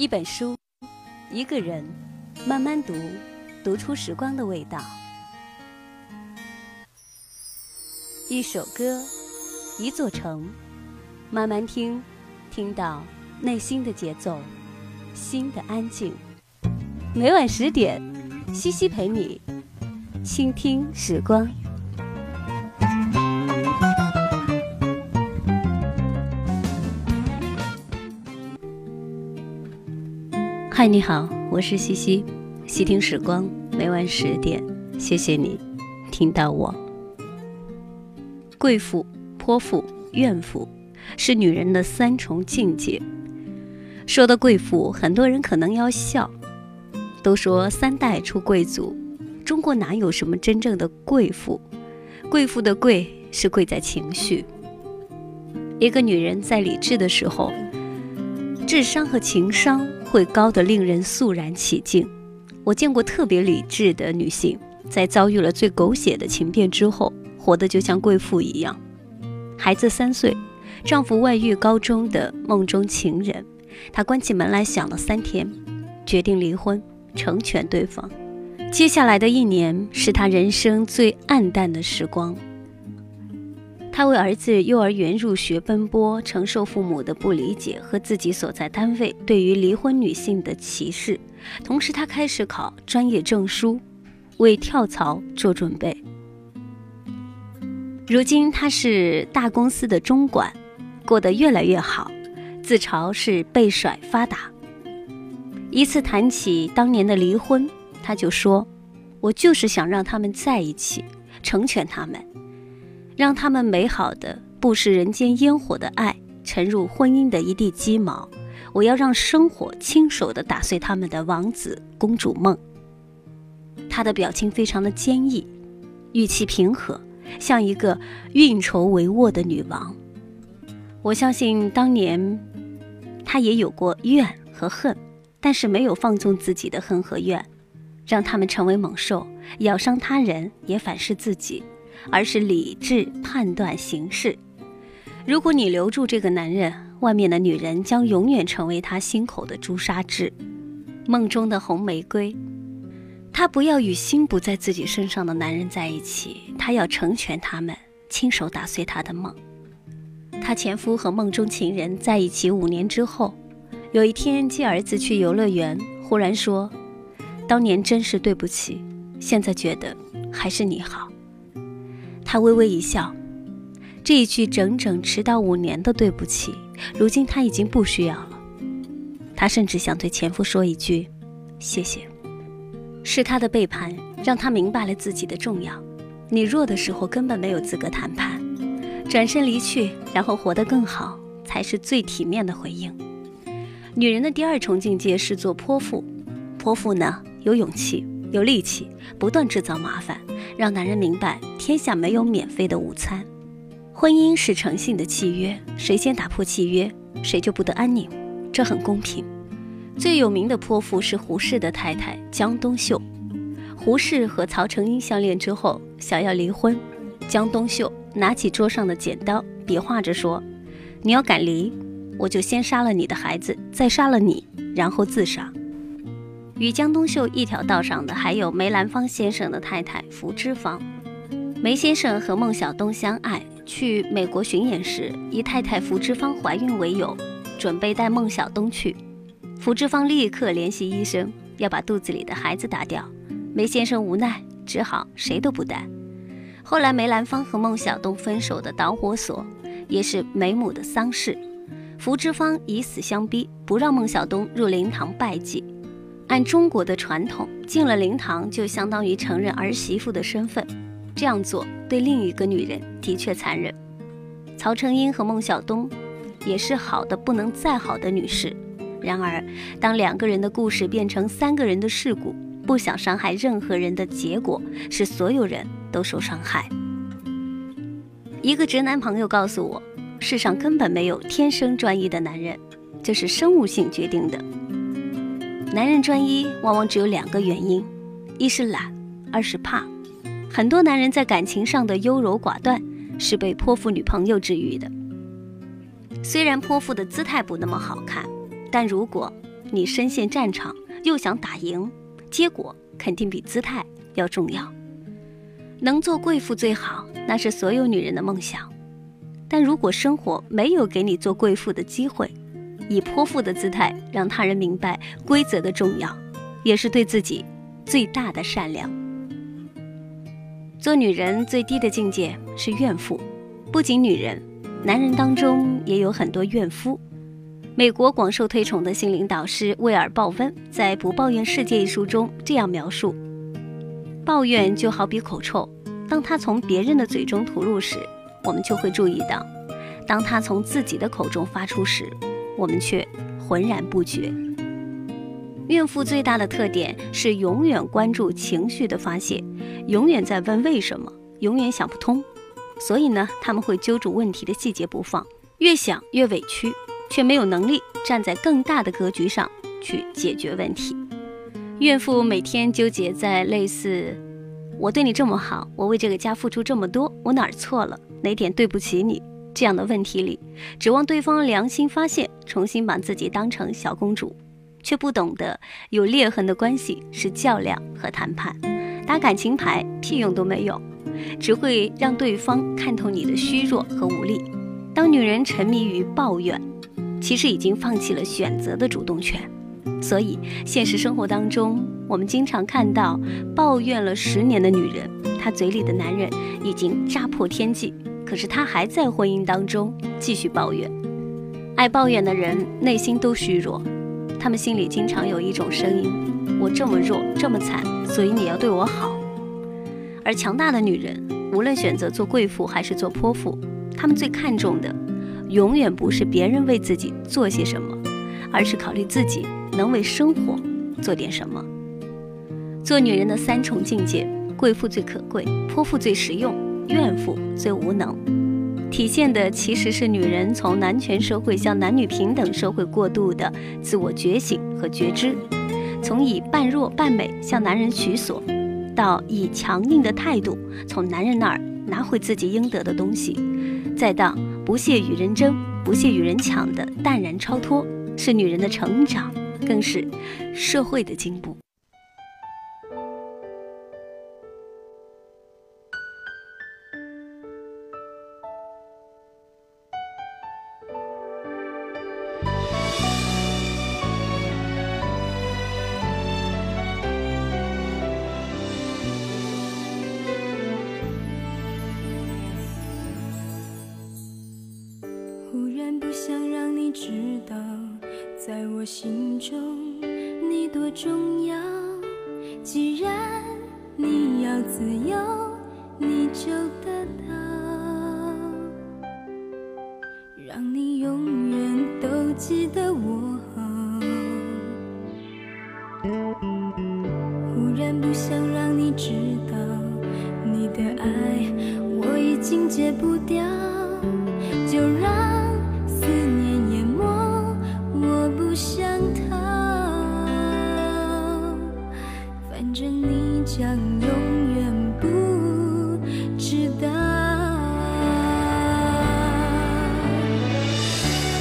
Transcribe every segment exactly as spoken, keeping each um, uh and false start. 一本书，一个人，慢慢读，读出时光的味道；一首歌，一座城，慢慢听，听到内心的节奏，心的安静。每晚十点，西西陪你倾听时光。嗨，你好，我是西西，西听时光，每晚十点，谢谢你听到我。贵妇、泼妇、怨妇是女人的三重境界。说到贵妇，很多人可能要笑，都说三代出贵族，中国哪有什么真正的贵妇？贵妇的贵是贵在情绪。一个女人在理智的时候，智商和情商会高得令人肃然起敬。我见过特别理智的女性，在遭遇了最狗血的情变之后，活得就像贵妇一样。孩子三岁，丈夫外遇高中的梦中情人，她关起门来想了三天，决定离婚，成全对方。接下来的一年是她人生最暗淡的时光。她为儿子幼儿园入学奔波，承受父母的不理解和自己所在单位对于离婚女性的歧视。同时她开始考专业证书，为跳槽做准备。如今她是大公司的中管，过得越来越好，自嘲是被甩发达。一次谈起当年的离婚，她就说，我就是想让他们在一起，成全他们，让他们美好的不食人间烟火的爱沉入婚姻的一地鸡毛，我要让生活亲手地打碎他们的王子公主梦。她的表情非常的坚毅，语气平和，像一个运筹帷幄的女王。我相信当年她也有过怨和恨，但是没有放纵自己的恨和怨，让他们成为猛兽，咬伤他人也反噬自己，而是理智判断形势。如果你留住这个男人，外面的女人将永远成为他心口的朱砂痣，梦中的红玫瑰。他不要与心不在自己身上的男人在一起，他要成全他们，亲手打碎他的梦。他前夫和梦中情人在一起五年之后，有一天接儿子去游乐园，忽然说，当年真是对不起，现在觉得还是你好。他微微一笑，这一句整整迟到五年的对不起，如今他已经不需要了。他甚至想对前夫说一句谢谢。是他的背叛让他明白了自己的重要，你弱的时候根本没有资格谈判，转身离去，然后活得更好，才是最体面的回应。女人的第二重境界是做泼妇。泼妇呢，有勇气，有力气，不断制造麻烦，让男人明白天下没有免费的午餐。婚姻是诚信的契约，谁先打破契约，谁就不得安宁，这很公平。最有名的泼妇是胡适的太太江冬秀。胡适和曹成英相恋之后，想要离婚，江冬秀拿起桌上的剪刀，比划着说，你要敢离，我就先杀了你的孩子，再杀了你，然后自杀。与江冬秀一条道上的还有梅兰芳先生的太太福芝芳。梅先生和孟小冬相爱，去美国巡演时，以太太福芝芳怀孕为由，准备带孟小冬去。福芝芳立刻联系医生，要把肚子里的孩子打掉。梅先生无奈，只好谁都不带。后来梅兰芳和孟小冬分手的导火索，也是梅母的丧事。福芝芳以死相逼，不让孟小冬入灵堂拜祭。按中国的传统，进了灵堂就相当于承认儿媳妇的身份，这样做对另一个女人的确残忍。曹成英和孟小冬也是好的不能再好的女士，然而当两个人的故事变成三个人的事故，不想伤害任何人的结果是所有人都受伤害。一个直男朋友告诉我，世上根本没有天生专一的男人，这是生物性决定的。男人专一往往只有两个原因，一是懒，二是怕。很多男人在感情上的优柔寡断是被泼妇女朋友治愈的。虽然泼妇的姿态不那么好看，但如果你身陷战场又想打赢，结果肯定比姿态要重要。能做贵妇最好，那是所有女人的梦想。但如果生活没有给你做贵妇的机会，以泼妇的姿态让他人明白规则的重要，也是对自己最大的善良。做女人最低的境界是怨妇，不仅女人，男人当中也有很多怨夫。美国广受推崇的心灵导师威尔·鲍温在《不抱怨世界》一书中这样描述：抱怨就好比口臭，当它从别人的嘴中吐露时，我们就会注意到；当它从自己的口中发出时，我们却浑然不觉。怨妇最大的特点是永远关注情绪的发泄，永远在问为什么，永远想不通。所以呢，他们会揪住问题的细节不放，越想越委屈，却没有能力站在更大的格局上去解决问题。怨妇每天纠结在类似我对你这么好，我为这个家付出这么多，我哪儿错了，哪点对不起你这样的问题里，指望对方良心发现，重新把自己当成小公主，却不懂得有裂痕的关系是较量和谈判，打感情牌屁用都没有，只会让对方看透你的虚弱和无力。当女人沉迷于抱怨，其实已经放弃了选择的主动权。所以现实生活当中，我们经常看到抱怨了十年的女人，她嘴里的男人已经扎破天际，可是她还在婚姻当中继续抱怨。爱抱怨的人内心都虚弱，他们心里经常有一种声音：我这么弱，这么惨，所以你要对我好。而强大的女人，无论选择做贵妇还是做泼妇，她们最看重的永远不是别人为自己做些什么，而是考虑自己能为生活做点什么。做女人的三重境界，贵妇最可贵，泼妇最实用，怨妇最无能，体现的其实是女人从男权社会向男女平等社会过渡的自我觉醒和觉知，从以半弱半美向男人取所，到以强硬的态度从男人那儿拿回自己应得的东西，再到不屑与人争，不屑与人抢的淡然超脱，是女人的成长，更是社会的进步。在我心中你多重要，既然你要自由，你就得到，让你永远都记得我好。忽然不想让你知道，你的爱我已经戒不掉，就让将永远不知道，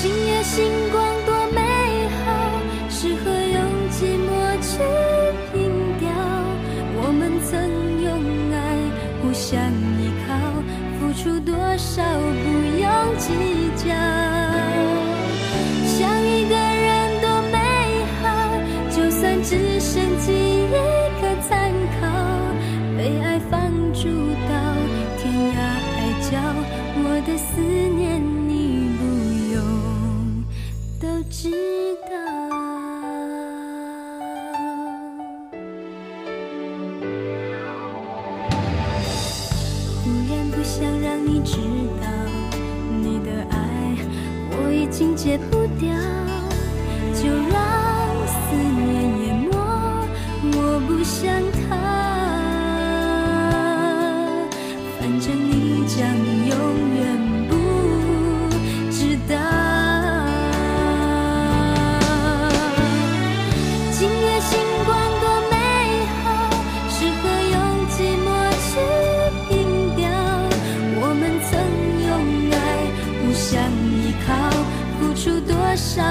今夜星光多美好，适合用寂寞去拼掉。我们曾用爱互相依靠，付出多少不用计较。想一个人多美好，就算只剩记忆的思念，你不用都知道。忽然不想让你知道，你的爱我已经戒不掉，就让思念淹没，我不想逃，反正你将永远少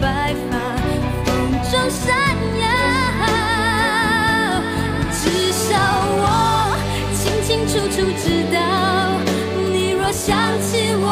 白发，风中闪耀。至少我清清楚楚知道，你若想起我。